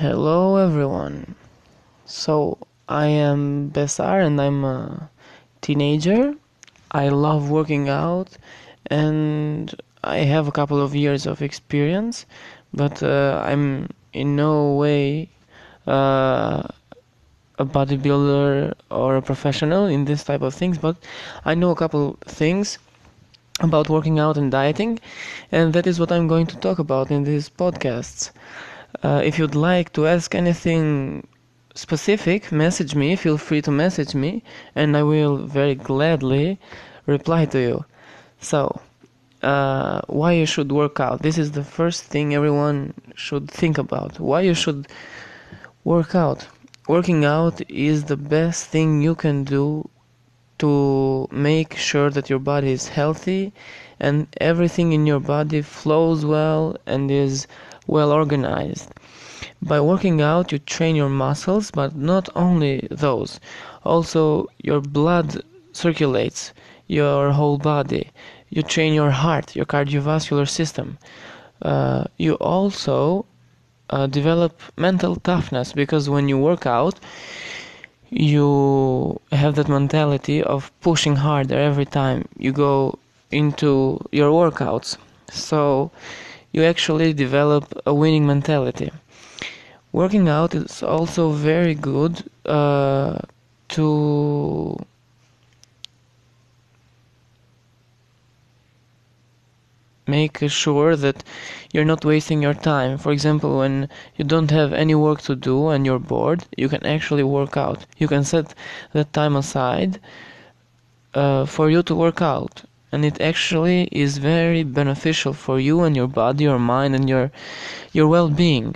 Hello everyone, so I am Besar and I'm a teenager. I love working out and I have a couple of years of experience, but I'm in no way a bodybuilder or a professional in this type of things, but I know a couple things about working out and dieting, and that is what I'm going to talk about in these podcasts. If you'd like to ask anything specific, message me, feel free to message me, and I will very gladly reply to you. So, why you should work out? This is the first thing everyone should think about. Why you should work out? Working out is the best thing you can do to make sure that your body is healthy and everything in your body flows well and is well organized. By working out, you train your muscles, but not only those. Also, your blood circulates your whole body. You train your heart, your cardiovascular system. You also develop mental toughness, because when you work out, you have that mentality of pushing harder every time you go into your workouts. So you actually develop a winning mentality. Working out is also very good to make sure that you're not wasting your time. For example, when you don't have any work to do and you're bored, you can actually work out. You can set that time aside for you to work out. And it actually is very beneficial for you and your body, your mind, and your well-being.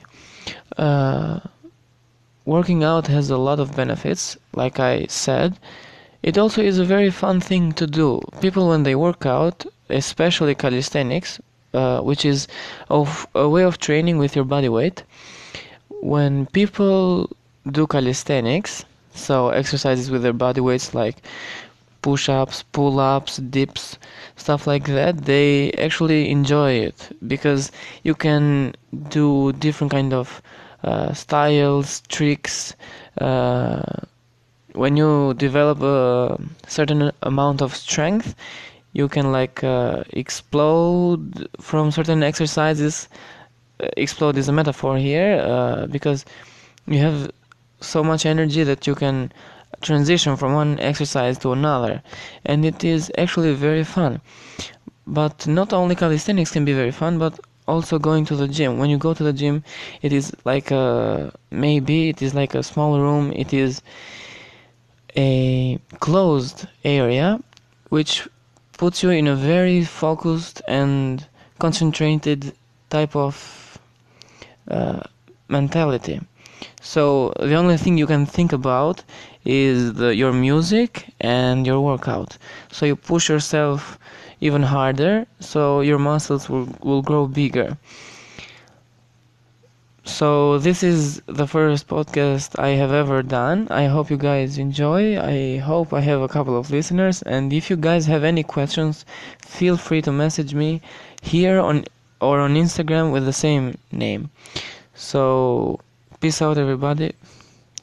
Working out has a lot of benefits, like I said. It also is a very fun thing to do. People, when they work out, especially calisthenics, which is a way of training with your body weight. When people do calisthenics, so exercises with their body weights like push-ups, pull-ups, dips, stuff like that, they actually enjoy it, because you can do different kind of styles, tricks. When you develop a certain amount of strength, you can explode from certain exercises. Explode is a metaphor here, because you have so much energy that you can transition from one exercise to another, and it is actually very fun. But not only calisthenics can be very fun, but also going to the gym. When you go to the gym, it is like a small room. It is a closed area, which puts you in a very focused and concentrated type of mentality. So the only thing you can think about is your music and your workout. So you push yourself even harder, so your muscles will grow bigger. So this is the first podcast I have ever done. I hope you guys enjoy. I hope I have a couple of listeners. And if you guys have any questions, feel free to message me here on Instagram with the same name. So peace out, everybody.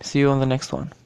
See you on the next one.